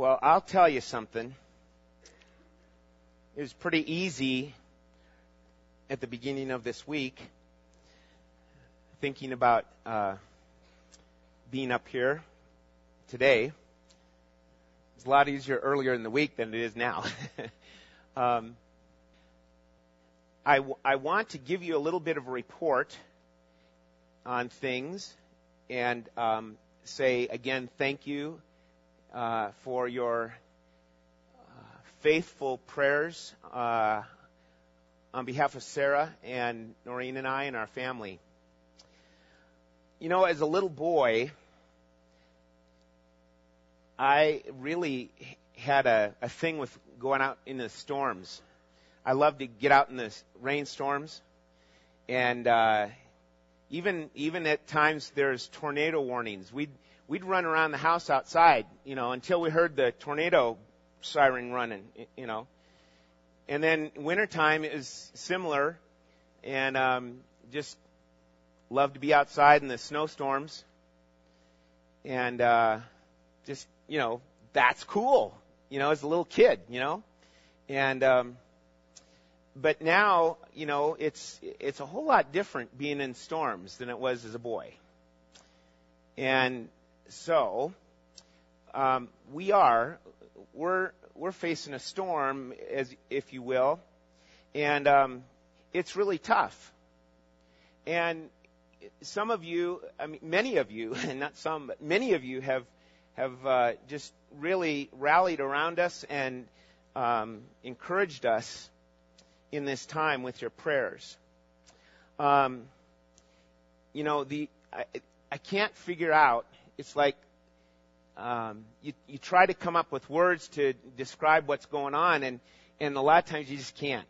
Well, I'll tell you something. It was pretty easy at the beginning of this week, thinking about being up here today. It's a lot easier earlier in the week than it is now. I want to give you a little bit of a report on things and say again thank you for your faithful prayers on behalf of Sarah and Noreen and I and our family. You know, as a little boy, I really had a thing with going out in the storms. I loved to get out in the rainstorms, and even at times there's tornado warnings. We'd run around the house outside, you know, until we heard the tornado siren running, you know. And then wintertime is similar, and just loved to be outside in the snowstorms, and just, you know, that's cool, you know, as a little kid, you know, and but now, you know, it's a whole lot different being in storms than it was as a boy. And so we're facing a storm, as if you will, and it's really tough. And some of you, I mean, many of you, and not some, but many of you have just really rallied around us and encouraged us in this time with your prayers. You know, I can't figure out. It's like you try to come up with words to describe what's going on, and a lot of times you just can't.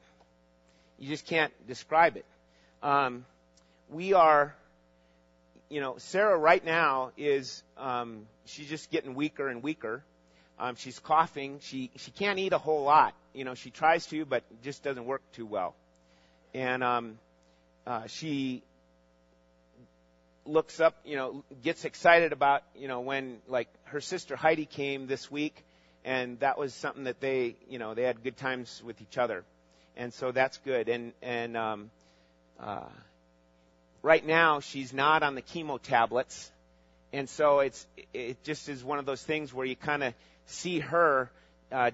You just can't describe it. We are, you know, Sarah right now is she's just getting weaker and weaker. She's coughing. She can't eat a whole lot. You know, she tries to, but it just doesn't work too well. And she looks up, you know, gets excited about, you know, when, like, her sister Heidi came this week, and that was something that they, you know, they had good times with each other. And so that's good. And right now she's not on the chemo tablets. And so it just is one of those things where you kind of see her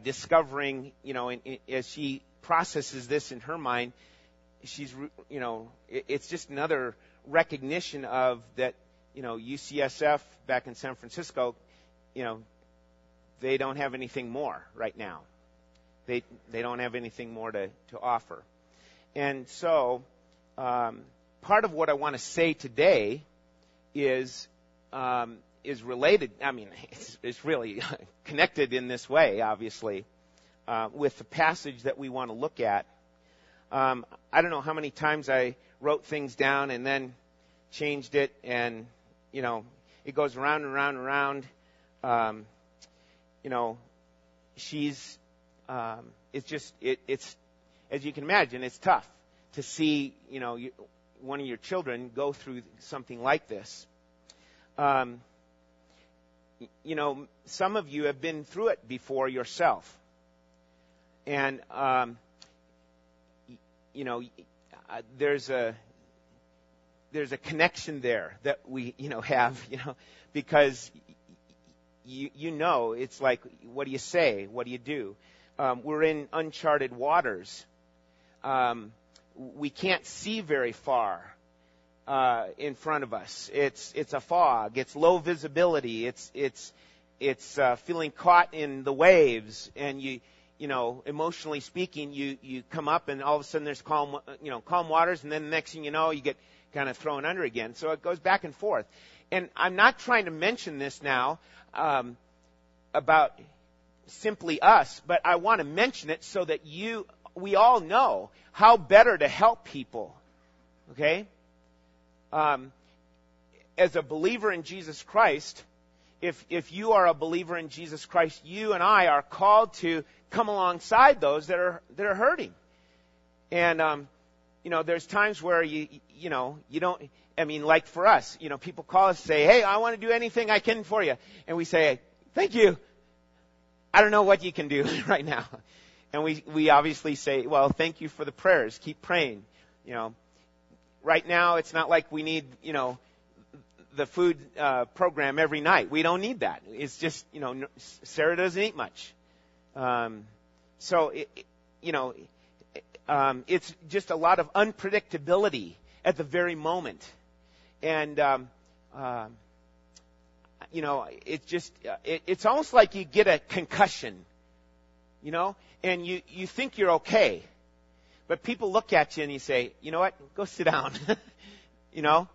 discovering, you know, as she processes this in her mind, she's, you know, it's just another recognition of that, you know, UCSF back in San Francisco, you know, they don't have anything more right now. They don't have anything more to offer. And so part of what I want to say today is related. I mean, it's really connected in this way, obviously, with the passage that we want to look at. I don't know how many times I wrote things down and then changed it, and, you know, it goes around and around and around. You know, she's, it's just, it's, as you can imagine, it's tough to see, you know, one of your children go through something like this. You know, some of you have been through it before yourself. And, you know, there's a connection there that we, you know, have, you know, because you know, it's like, what do you say? What do you do? We're in uncharted waters. We can't see very far in front of us. It's a fog. It's low visibility. It's feeling caught in the waves, and you know, emotionally speaking, you come up and all of a sudden there's calm waters, and then the next thing you know, you get kind of thrown under again. So it goes back and forth. And I'm not trying to mention this now about simply us, but I want to mention it so that we all know how better to help people. Okay? As a believer in Jesus Christ, if you are a believer in Jesus Christ, you and I are called to come alongside those that are hurting. And, you know, there's times where you know, you don't, I mean, like for us, you know, people call us, say, hey, I want to do anything I can for you. And we say, thank you. I don't know what you can do right now. And we obviously say, well, thank you for the prayers. Keep praying. You know, right now it's not like we need, you know, the food program every night. We don't need that. It's just, you know, Sarah doesn't eat much. So it's just a lot of unpredictability at the very moment. And, you know, it's just, it's almost like you get a concussion, you know, and you think you're okay. But people look at you and you say, you know what, go sit down, you know,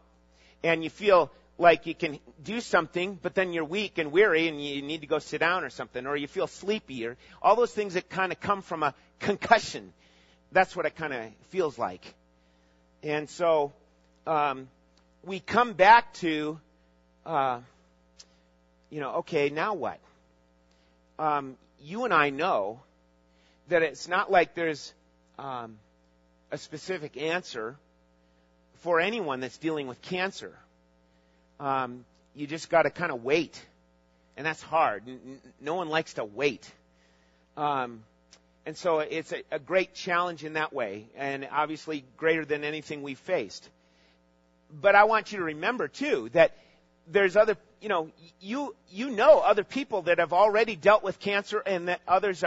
and you feel like you can do something, but then you're weak and weary and you need to go sit down or something, or you feel sleepy, or all those things that kind of come from a concussion. That's what it kind of feels like. And so we come back to, you know, okay, now what? You and I know that it's not like there's a specific answer for anyone that's dealing with cancer. You just got to kind of wait. And that's hard. No one likes to wait. And so it's a great challenge in that way, and obviously greater than anything we've faced. But I want you to remember, too, that there's other, you know, you know other people that have already dealt with cancer and that others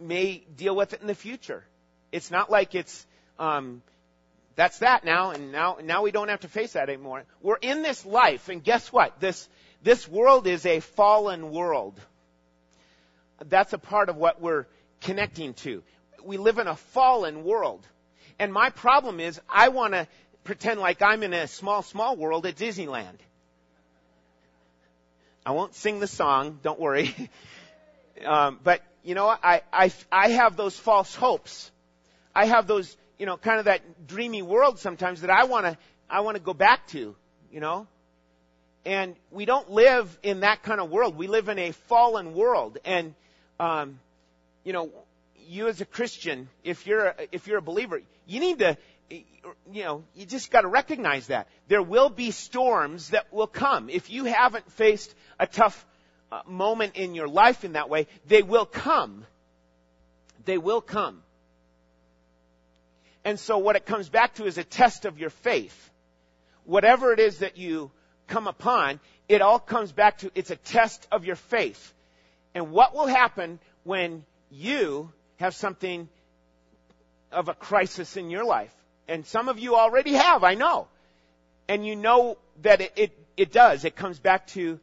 may deal with it in the future. It's not like it's, that's that now, and now we don't have to face that anymore. We're in this life, and guess what? This world is a fallen world. That's a part of what we're connecting to. We live in a fallen world. And my problem is I want to pretend like I'm in a small world at Disneyland. I won't sing the song, don't worry. But you know, I have those false hopes. I have those, you know, kind of that dreamy world sometimes that I want to go back to, you know. And we don't live in that kind of world. We live in a fallen world. And you know, you as a Christian, if you're a believer, you need to, you know, you just got to recognize that there will be storms that will come. If you haven't faced a tough moment in your life in that way, they will come. They will come. And so what it comes back to is a test of your faith. Whatever it is that you come upon, it all comes back to, it's a test of your faith. And what will happen when you have something of a crisis in your life? And some of you already have, I know. And you know that it does. It comes back to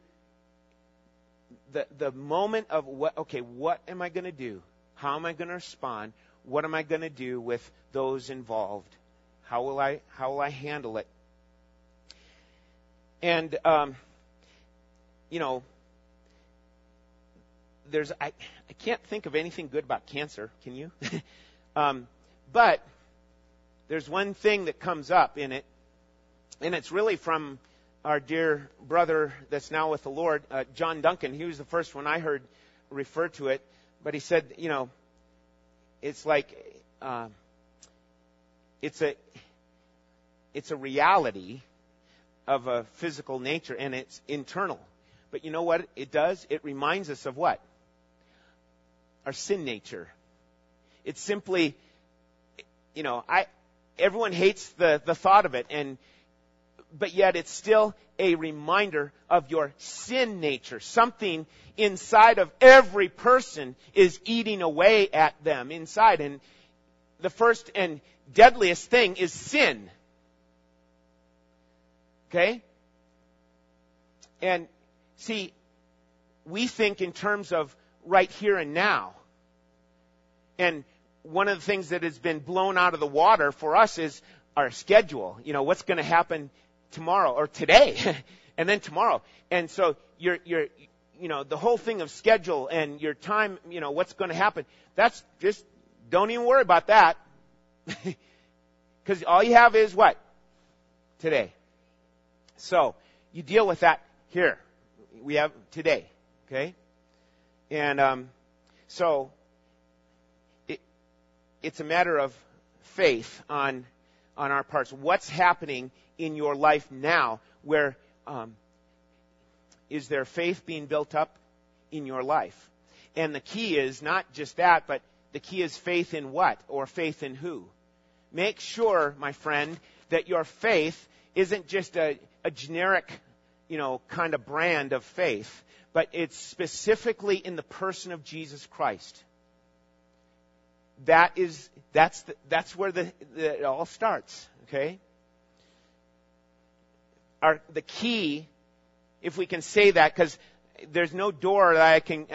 the moment of, what am I going to do? How am I going to respond? What am I going to do with those involved? How will I handle it? And, you know, I can't think of anything good about cancer, can you? But there's one thing that comes up in it, and it's really from our dear brother that's now with the Lord, John Duncan. He was the first one I heard refer to it, but he said, you know, it's like it's a reality of a physical nature, and it's internal. But you know what it does? It reminds us of what? Our sin nature. It's simply, you know, everyone hates the thought of it, but yet it's still a reminder of your sin nature. Something inside of every person is eating away at them inside. And the first and deadliest thing is sin. Okay? And see, we think in terms of right here and now. And one of the things that has been blown out of the water for us is our schedule. You know, what's going to happen tomorrow or today and then tomorrow. And so you're, you know, the whole thing of schedule and your time, you know, what's going to happen. That's just, don't even worry about that. Because all you have is what? Today. So you deal with that here. We have today, okay? And so it's a matter of faith on our parts. What's happening in your life now? Where is there faith being built up in your life? And the key is not just that, but the key is faith in what or faith in who. Make sure, my friend, that your faith isn't just a generic, kind of brand of faith, but it's specifically in the person of Jesus Christ. That's where it all starts. Okay. The key, if we can say that, because there's no door that I can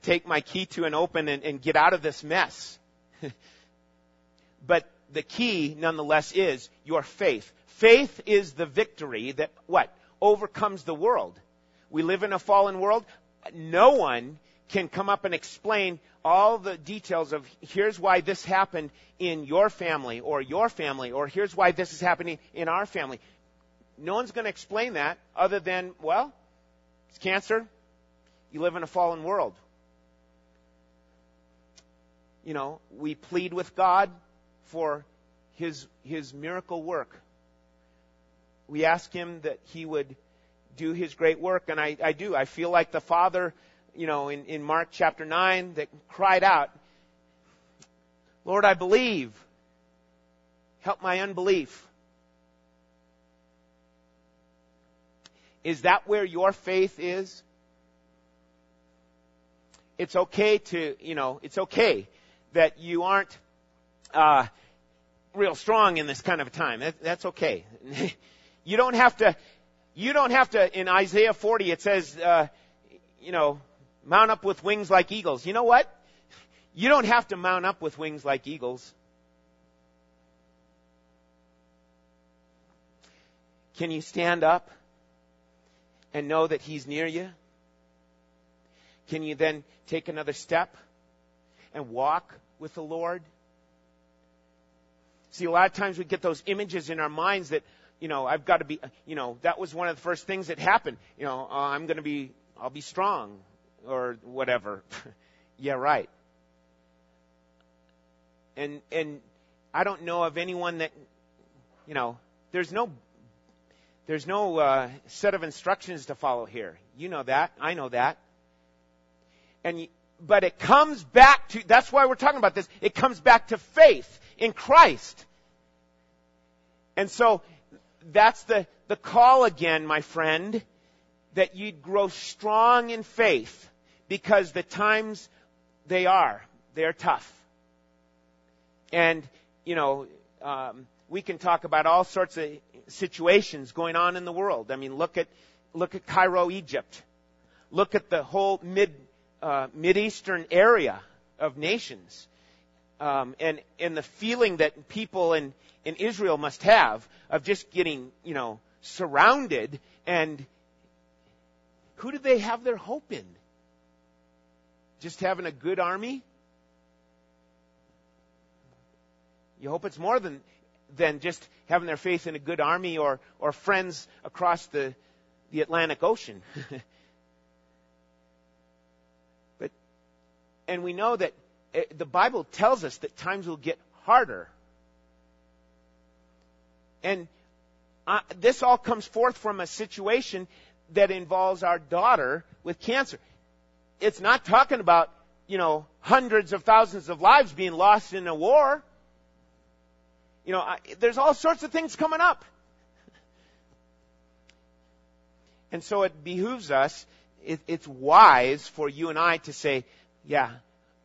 take my key to and open and get out of this mess. But the key, nonetheless, is your faith. Faith is the victory that overcomes the world. We live in a fallen world. No one can come up and explain all the details of here's why this happened in your family, or here's why this is happening in our family. No one's going to explain that other than, it's cancer. You live in a fallen world. We plead with God for His miracle work. We ask Him that He would do His great work, and I do. I feel like the Father, in Mark chapter 9, that cried out, "Lord, I believe. Help my unbelief." Is that where your faith is? It's okay it's okay that you aren't real strong in this kind of a time. That's okay. You don't have to, in Isaiah 40 it says, mount up with wings like eagles. You know what? You don't have to mount up with wings like eagles. Can you stand up and know that He's near you? Can you then take another step and walk with the Lord? See, a lot of times we get those images in our minds that, I've got to be, that was one of the first things that happened. I'll be strong or whatever. Yeah, right. And I don't know of anyone that, there's no set of instructions to follow here. You know that. I know that. But it comes back to, that's why we're talking about this. It comes back to faith in Christ. And so that's the call again, my friend, that you'd grow strong in faith, because the times they're tough. And, we can talk about all sorts of situations going on in the world. I mean, look at Cairo, Egypt. Look at the whole Mideastern area of nations, and the feeling that people in Israel must have of just getting surrounded. And who do they have their hope in? Just having a good army? You hope it's more than just having their faith in a good army or friends across the Atlantic Ocean. And we know that the Bible tells us that times will get harder. And this all comes forth from a situation that involves our daughter with cancer. It's not talking about, hundreds of thousands of lives being lost in a war. There's all sorts of things coming up. And so it behooves us, it's wise for you and I to say, yeah,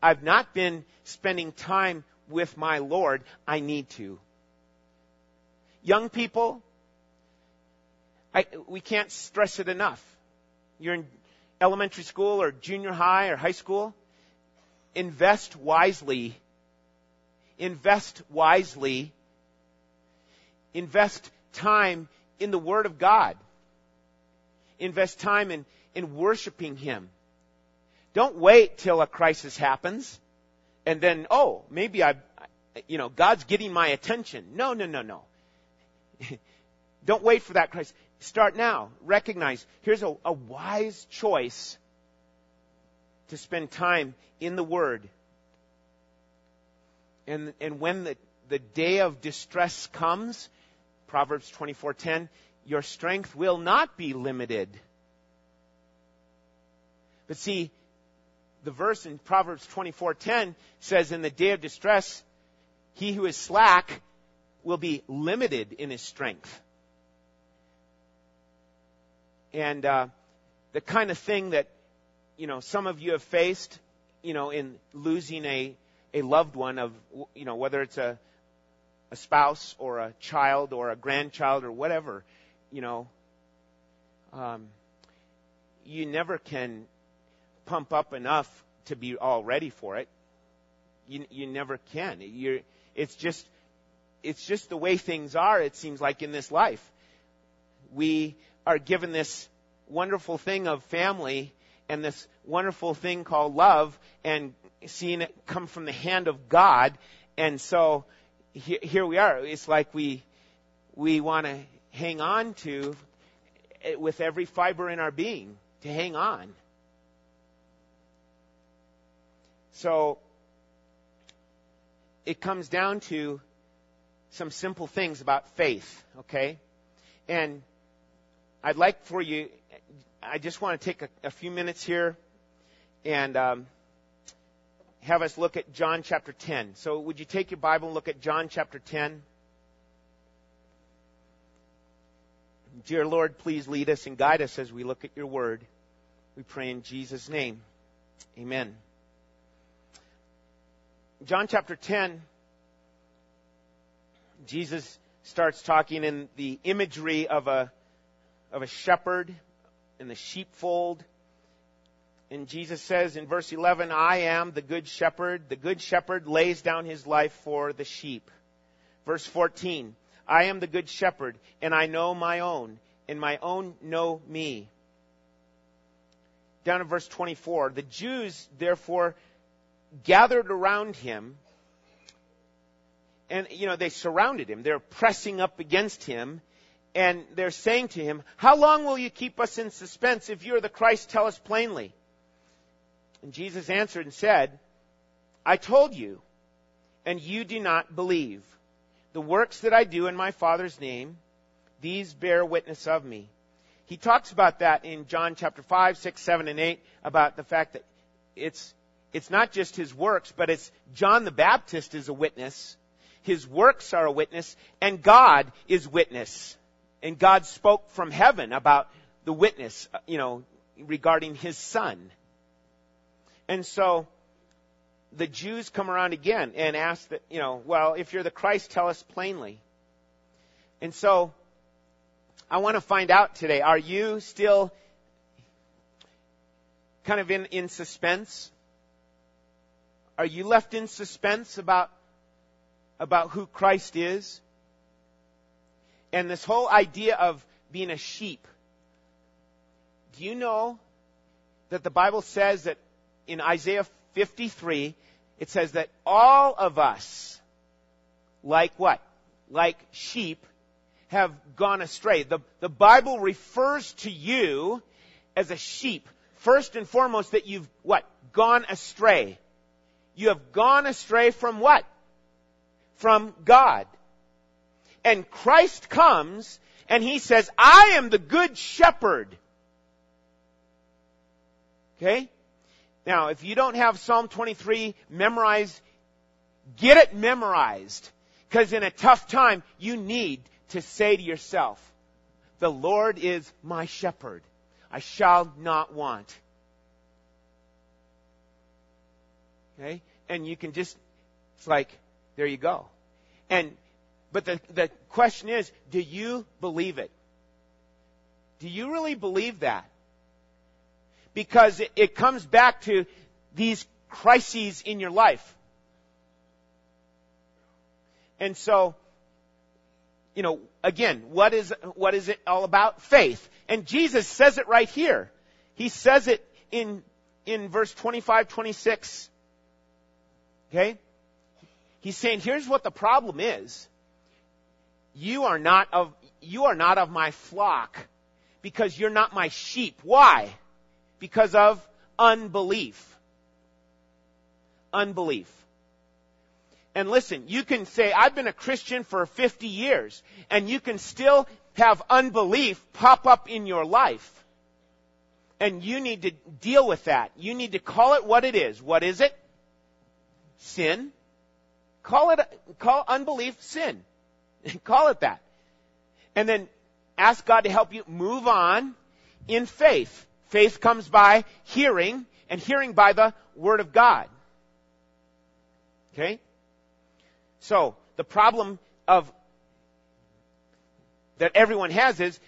I've not been spending time with my Lord. I need to. Young people, we can't stress it enough. You're in elementary school or junior high or high school. Invest wisely. Invest wisely. Invest time in the Word of God. Invest time in worshiping Him. Don't wait till a crisis happens and then, maybe God's getting my attention. No. Don't wait for that crisis. Start now. Recognize here's a wise choice to spend time in the Word. And when the day of distress comes, Proverbs 24:10, your strength will not be limited. But see, the verse in Proverbs 24:10 says, in the day of distress, he who is slack will be limited in his strength. And the kind of thing that, you know, some of you have faced, you know, in losing a loved one of, you know, whether it's a spouse or a child or a grandchild or whatever, you know, you never can pump up enough to be all ready for it. You never can. It's just the way things are, it seems like, in this life. We are given this wonderful thing of family and this wonderful thing called love and seeing it come from the hand of God. And so here we are. It's like we want to hang on to it with every fiber in our being to hang on. So it comes down to some simple things about faith, okay? And I'd like for you, I just want to take a few minutes here and have us look at John chapter 10. So would you take your Bible and look at John chapter 10? Dear Lord, please lead us and guide us as we look at your word. We pray in Jesus' name. Amen. John chapter 10, Jesus starts talking in the imagery of a shepherd in the sheepfold. And Jesus says in verse 11, I am the good shepherd. The good shepherd lays down his life for the sheep. Verse 14, I am the good shepherd, and I know my own, and my own know me. Down in verse 24, the Jews therefore gathered around him. And, you know, they surrounded him. They're pressing up against him. And they're saying to him, how long will you keep us in suspense? If you're the Christ, tell us plainly. And Jesus answered and said, I told you, and you do not believe. The works that I do in my Father's name, these bear witness of me. He talks about that in John chapter 5, 6, 7, and 8, about the fact that it's not just his works, but it's John the Baptist is a witness. His works are a witness, and God is witness. And God spoke from heaven about the witness, you know, regarding his son. And so the Jews come around again and ask that, you know, well, if you're the Christ, tell us plainly. And so I want to find out today, are you still kind of in suspense? Are you left in suspense about who Christ is? And this whole idea of being a sheep. Do you know that the Bible says that in Isaiah 53, it says that all of us, like what? Like sheep, have gone astray. The Bible refers to you as a sheep. First and foremost, that you've what? Gone astray. You have gone astray from what? From God. And Christ comes and he says, I am the good shepherd. Okay? Now, if you don't have Psalm 23 memorized, get it memorized. Because in a tough time, you need to say to yourself, the Lord is my shepherd. I shall not want. Okay? And you can just, it's like, there you go. But the question is, do you believe it? Do you really believe that? Because it comes back to these crises in your life. And so, you know, again, what is it all about? Faith. And Jesus says it right here. He says it in verse 25, 26. Okay? He's saying, here's what the problem is. You are not of my flock because you're not my sheep. Why? Because of unbelief. Unbelief. And listen, you can say, I've been a Christian for 50 years, and you can still have unbelief pop up in your life. And you need to deal with that. You need to call it what it is. What is it? Sin. Call unbelief sin. Call it that. And then ask God to help you move on in faith. Faith comes by hearing, and hearing by the Word of God. Okay? So, the problem that everyone has is,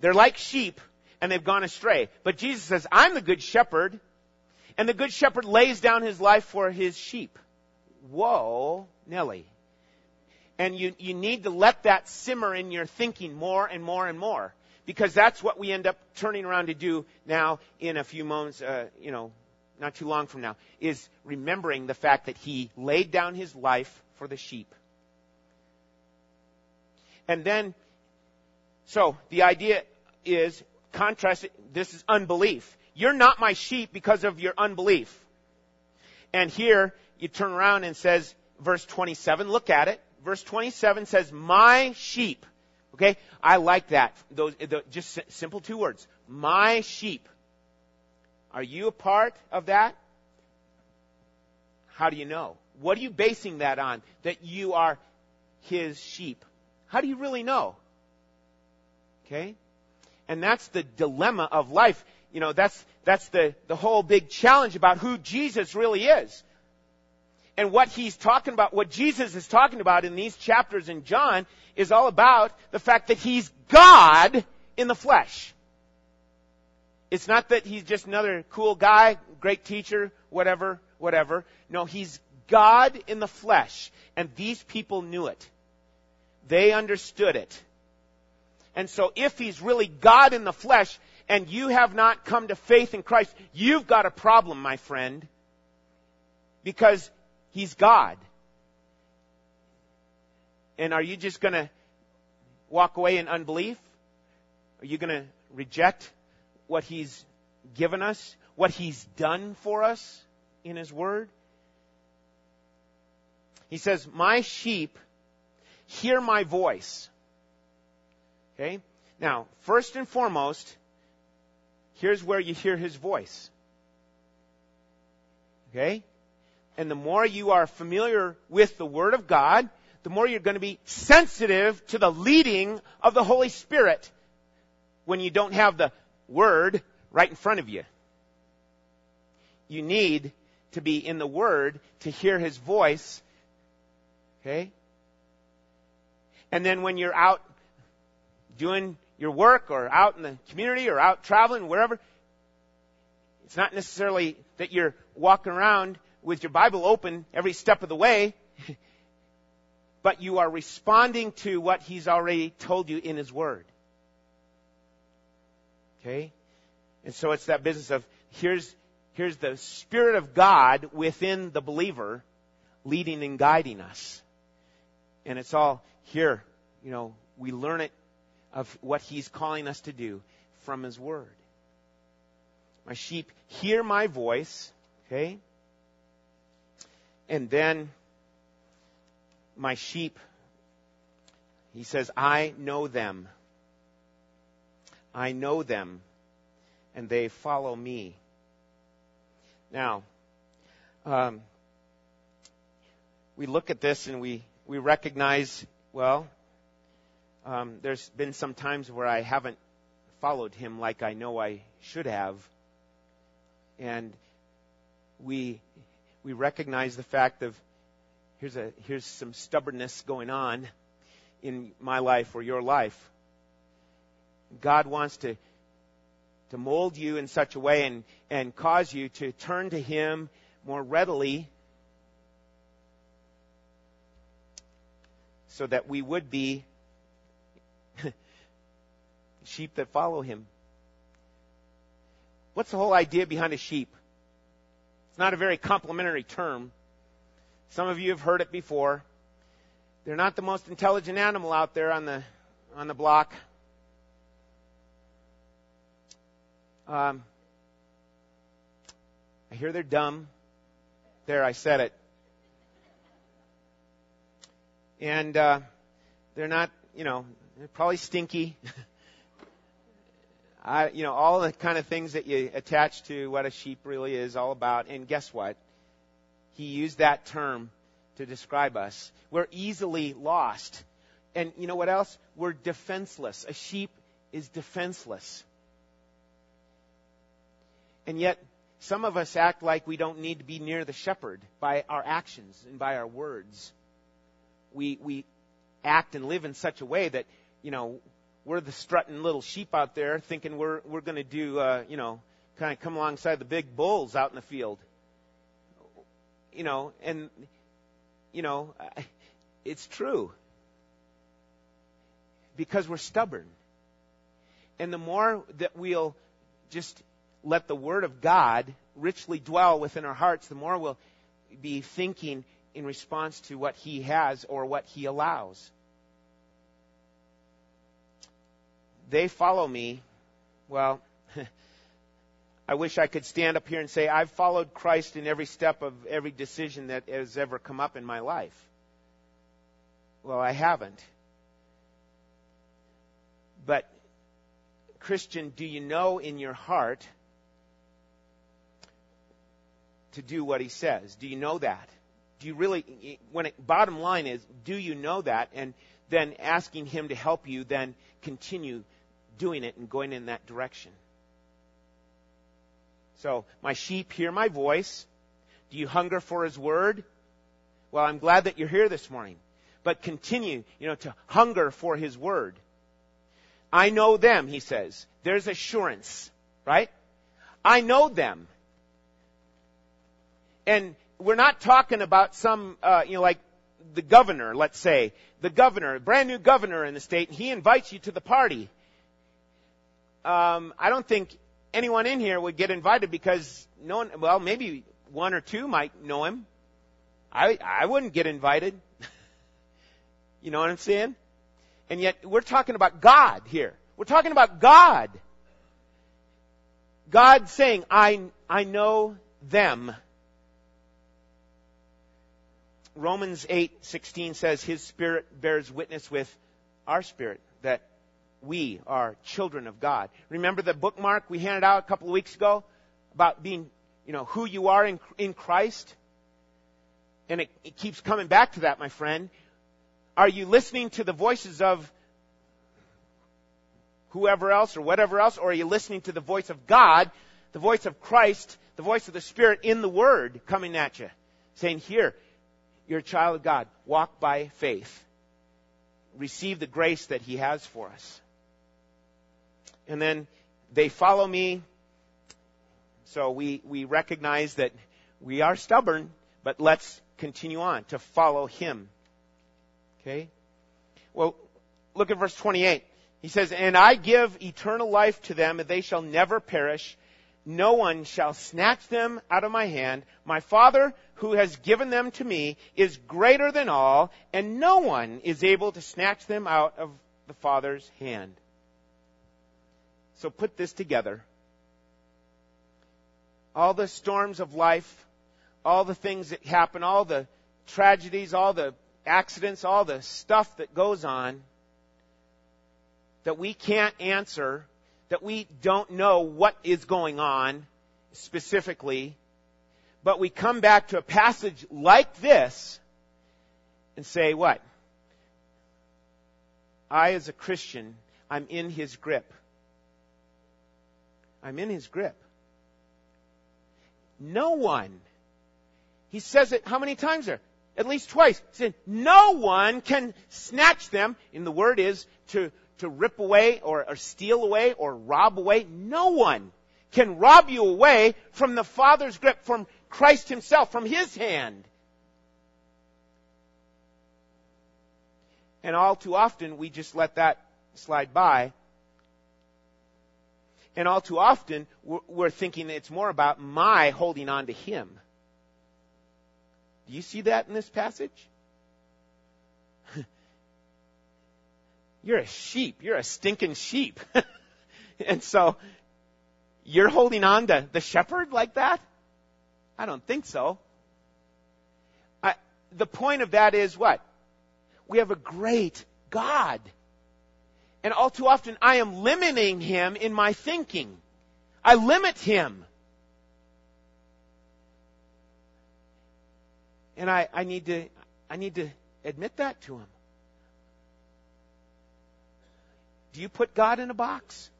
they're like sheep, and they've gone astray. But Jesus says, I'm the good shepherd, and the good shepherd lays down his life for his sheep. Whoa, Nelly. And you need to let that simmer in your thinking more and more and more. Because that's what we end up turning around to do now in a few moments, not too long from now, is remembering the fact that he laid down his life for the sheep. And then, so the idea is, contrast, this is unbelief. You're not my sheep because of your unbelief. And here, you turn around and says, verse 27, look at it. Verse 27 says, my sheep. Okay? I like that. Just simple two words. My sheep. Are you a part of that? How do you know? What are you basing that on? That you are his sheep. How do you really know? Okay? And that's the dilemma of life. You know, that's the whole big challenge about who Jesus really is. And what he's talking about, what Jesus is talking about in these chapters in John is all about the fact that he's God in the flesh. It's not that he's just another cool guy, great teacher, whatever. No, he's God in the flesh. And these people knew it. They understood it. And so if he's really God in the flesh and you have not come to faith in Christ, you've got a problem, my friend. Because he's God. And are you just going to walk away in unbelief? Are you going to reject what he's given us? What he's done for us in his word? He says, my sheep hear my voice. Okay? Now, first and foremost, here's where you hear his voice. Okay? And the more you are familiar with the Word of God, the more you're going to be sensitive to the leading of the Holy Spirit when you don't have the Word right in front of you. You need to be in the Word to hear His voice. Okay? And then when you're out doing your work or out in the community or out traveling, wherever, it's not necessarily that you're walking around with your Bible open every step of the way, but you are responding to what he's already told you in his word. Okay? And so it's that business of here's the Spirit of God within the believer leading and guiding us. And it's all here, we learn it of what he's calling us to do from his word. My sheep hear my voice, okay? And then, my sheep, he says, I know them. I know them, and they follow me. Now, we look at this and we recognize, there's been some times where I haven't followed him like I know I should have. And we recognize the fact of here's some stubbornness going on in my life or your life. God wants to mold you in such a way and cause you to turn to Him more readily so that we would be sheep that follow Him. What's the whole idea behind a sheep? Not a very complimentary term. Some of you have heard it before. They're not the most intelligent animal out there on the block. I hear they're dumb. There, I said it. And they're not, they're probably stinky. all the kind of things that you attach to what a sheep really is all about. And guess what? He used that term to describe us. We're easily lost. And you know what else? We're defenseless. A sheep is defenseless. And yet, some of us act like we don't need to be near the shepherd by our actions and by our words. We act and live in such a way that, we're the strutting little sheep out there thinking we're going to do, kind of come alongside the big bulls out in the field. It's true. Because we're stubborn. And the more that we'll just let the Word of God richly dwell within our hearts, the more we'll be thinking in response to what He has or what He allows. They follow me. Well, I wish I could stand up here and say, I've followed Christ in every step of every decision that has ever come up in my life. Well, I haven't. But, Christian, do you know in your heart to do what He says? Do you know that? Do you really, bottom line is, do you know that? And then asking Him to help you then continue doing it and going in that direction. So, my sheep hear my voice. Do you hunger for His word? Well, I'm glad that you're here this morning. But continue, to hunger for His word. I know them, He says. There's assurance, right? I know them. And we're not talking about some, like the governor, let's say. The governor, brand new governor in the state, and he invites you to the party. I don't think anyone in here would get invited because no one, well, maybe one or two might know him. I wouldn't get invited. You know what I'm saying? And yet, we're talking about God here. We're talking about God. God saying, I know them. Romans 8:16 says, His Spirit bears witness with our spirit that we are children of God. Remember the bookmark we handed out a couple of weeks ago about being, who you are in Christ? And it keeps coming back to that, my friend. Are you listening to the voices of whoever else or whatever else? Or are you listening to the voice of God, the voice of Christ, the voice of the Spirit in the Word coming at you? Saying, here, you're a child of God. Walk by faith. Receive the grace that He has for us. And then they follow me. So we recognize that we are stubborn, but let's continue on to follow Him. Okay? Well, look at verse 28. He says, And I give eternal life to them, and they shall never perish. No one shall snatch them out of my hand. My Father, who has given them to me, is greater than all, and no one is able to snatch them out of the Father's hand. So put this together. All the storms of life, all the things that happen, all the tragedies, all the accidents, all the stuff that goes on that we can't answer, that we don't know what is going on specifically, but we come back to a passage like this and say, what? I, as a Christian, I'm in His grip. I'm in His grip. No one. He says it how many times there? At least twice. He said, no one can snatch them. And the word is to rip away or steal away or rob away. No one can rob you away from the Father's grip, from Christ Himself, from His hand. And all too often we just let that slide by. And all too often we're thinking it's more about my holding on to Him. Do you see that in this passage? You're a sheep. You're a stinking sheep. And so, you're holding on to the shepherd like that? I don't think so. The point of that is what? We have a great God. And all too often, I am limiting him in my thinking. I limit him. And I need to admit that to him. Do you put God in a box?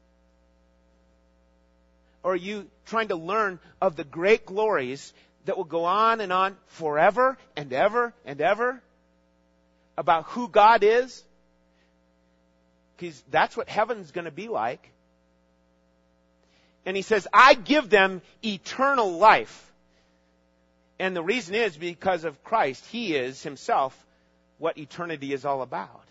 Or are you trying to learn of the great glories that will go on forever and ever about who God is? Because that's what heaven's going to be like. And he says, I give them eternal life. And the reason is because of Christ. He is himself what eternity is all about.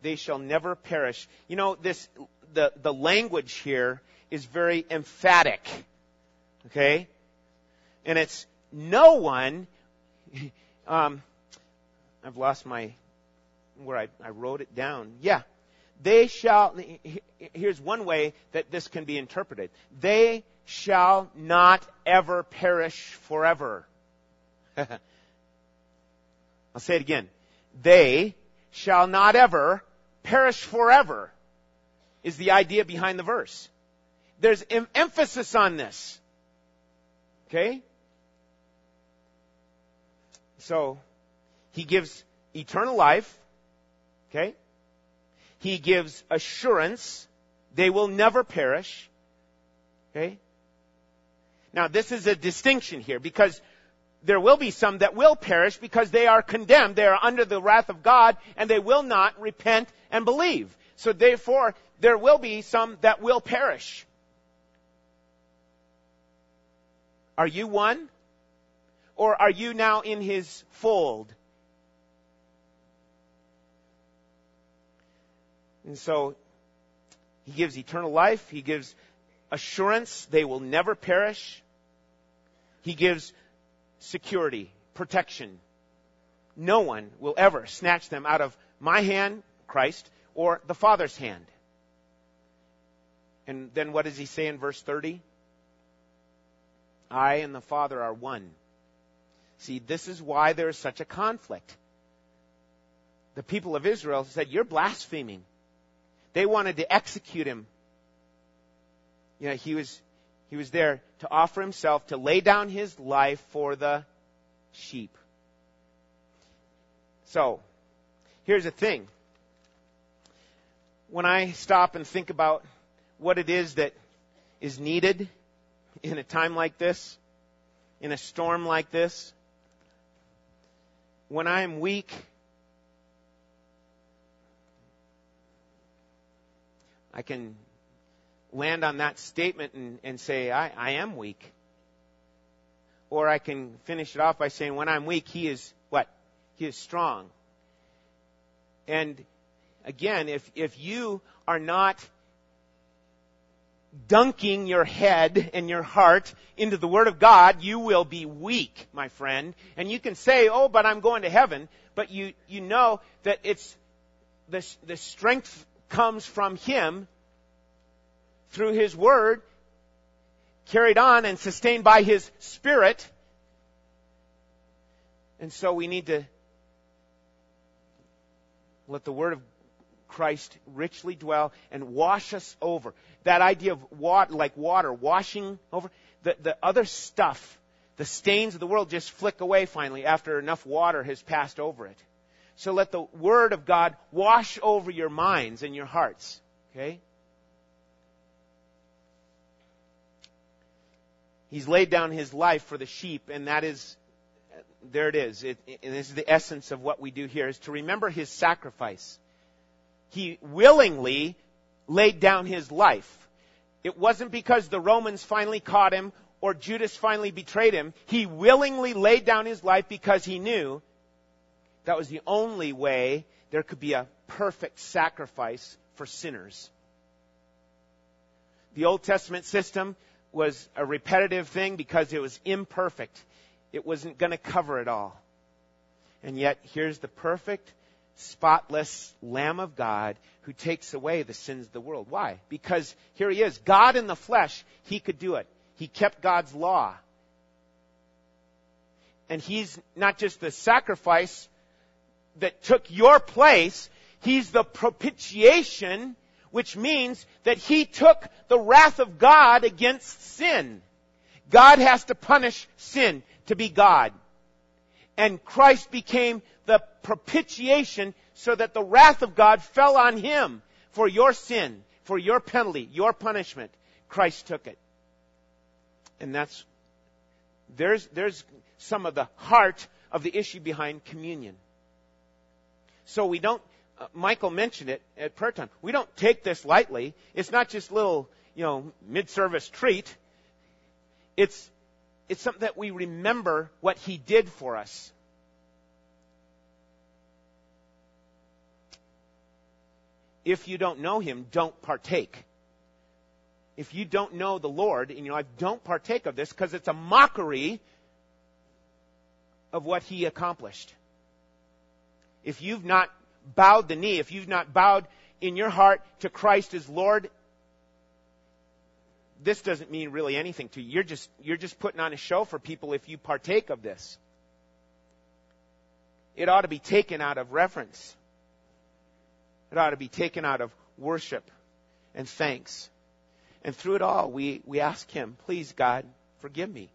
They shall never perish. You know, this the language here is very emphatic. Okay? And it's no one... I've lost my... where I wrote it down. Yeah. They shall... Here's one way that this can be interpreted. They shall not ever perish forever. I'll say it again. They shall not ever perish forever is the idea behind the verse. There's emphasis on this. Okay? So, he gives eternal life. Okay? He gives assurance. They will never perish. Okay? Now, this is a distinction here because there will be some that will perish because they are condemned. They are under the wrath of God and they will not repent and believe. So therefore, there will be some that will perish. Are you one? Or are you now in his fold? And so, he gives eternal life. He gives assurance. They will never perish. He gives security, protection. No one will ever snatch them out of my hand, Christ, or the Father's hand. And then what does he say in verse 30? I and the Father are one. See, this is why there is such a conflict. The people of Israel said, you're blaspheming. They wanted to execute him. You know, he was there to offer himself, to lay down his life for the sheep. So, here's the thing. When I stop and think about what it is that is needed in a time like this, in a storm like this, when I am weak, I can land on that statement and say, I am weak. Or I can finish it off by saying, when I'm weak, he is what? He is strong. And again, if you are not dunking your head and your heart into the Word of God, you will be weak, my friend. And you can say, oh, but I'm going to heaven. But you know that it's the strength comes from him through his word, carried on and sustained by his Spirit. And so we need to let the word of Christ richly dwell and wash us over. That idea of water, like water, washing over. The other stuff, the stains of the world just flick away finally after enough water has passed over it. So let the Word of God wash over your minds and your hearts. Okay? He's laid down his life for the sheep, and that is, there it is. And this is the essence of what we do here, is to remember his sacrifice. He willingly laid down his life. It wasn't because the Romans finally caught him or Judas finally betrayed him. He willingly laid down his life because he knew that was the only way there could be a perfect sacrifice for sinners. The Old Testament system was a repetitive thing because it was imperfect. It wasn't going to cover it all. And yet, here's the perfect, spotless Lamb of God who takes away the sins of the world. Why? Because here he is, God in the flesh. He could do it. He kept God's law. And he's not just the sacrifice that took your place. He's the propitiation, which means that He took the wrath of God against sin. God has to punish sin to be God. And Christ became the propitiation so that the wrath of God fell on Him for your sin, for your penalty, your punishment. Christ took it. And there's some of the heart of the issue behind communion. So we don't, Michael mentioned it at prayer time, we don't take this lightly. It's not just little, mid-service treat. It's something that we remember what He did for us. If you don't know Him, don't partake. If you don't know the Lord in your life, don't partake of this, because it's a mockery of what He accomplished. If you've not bowed the knee, if you've not bowed in your heart to Christ as Lord, this doesn't mean really anything to you. You're just putting on a show for people if you partake of this. It ought to be taken out of reverence. It ought to be taken out of worship and thanks. And through it all, we ask Him, please, God, forgive me.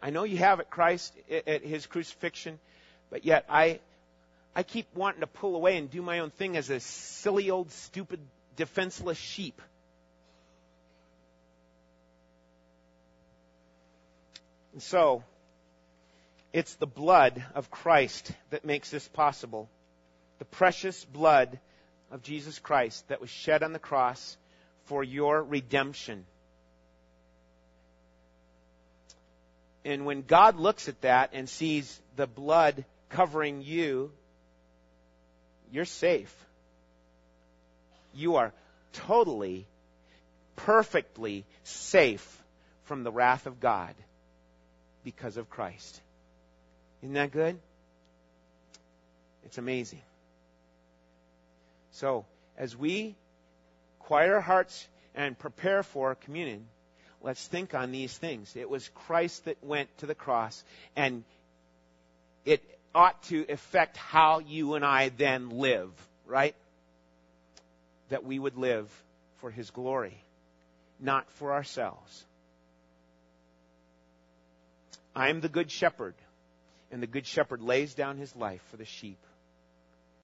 I know You have at Christ, at His crucifixion, but yet I keep wanting to pull away and do my own thing as a silly old, stupid, defenseless sheep. And so, it's the blood of Christ that makes this possible. The precious blood of Jesus Christ that was shed on the cross for your redemption. And when God looks at that and sees the blood covering you, you're safe. You are totally, perfectly safe from the wrath of God because of Christ. Isn't that good? It's amazing. So, as we quiet our hearts and prepare for communion, let's think on these things. It was Christ that went to the cross, and it ought to affect how you and I then live, right? That we would live for His glory, not for ourselves. I am the good shepherd, and the good shepherd lays down his life for the sheep.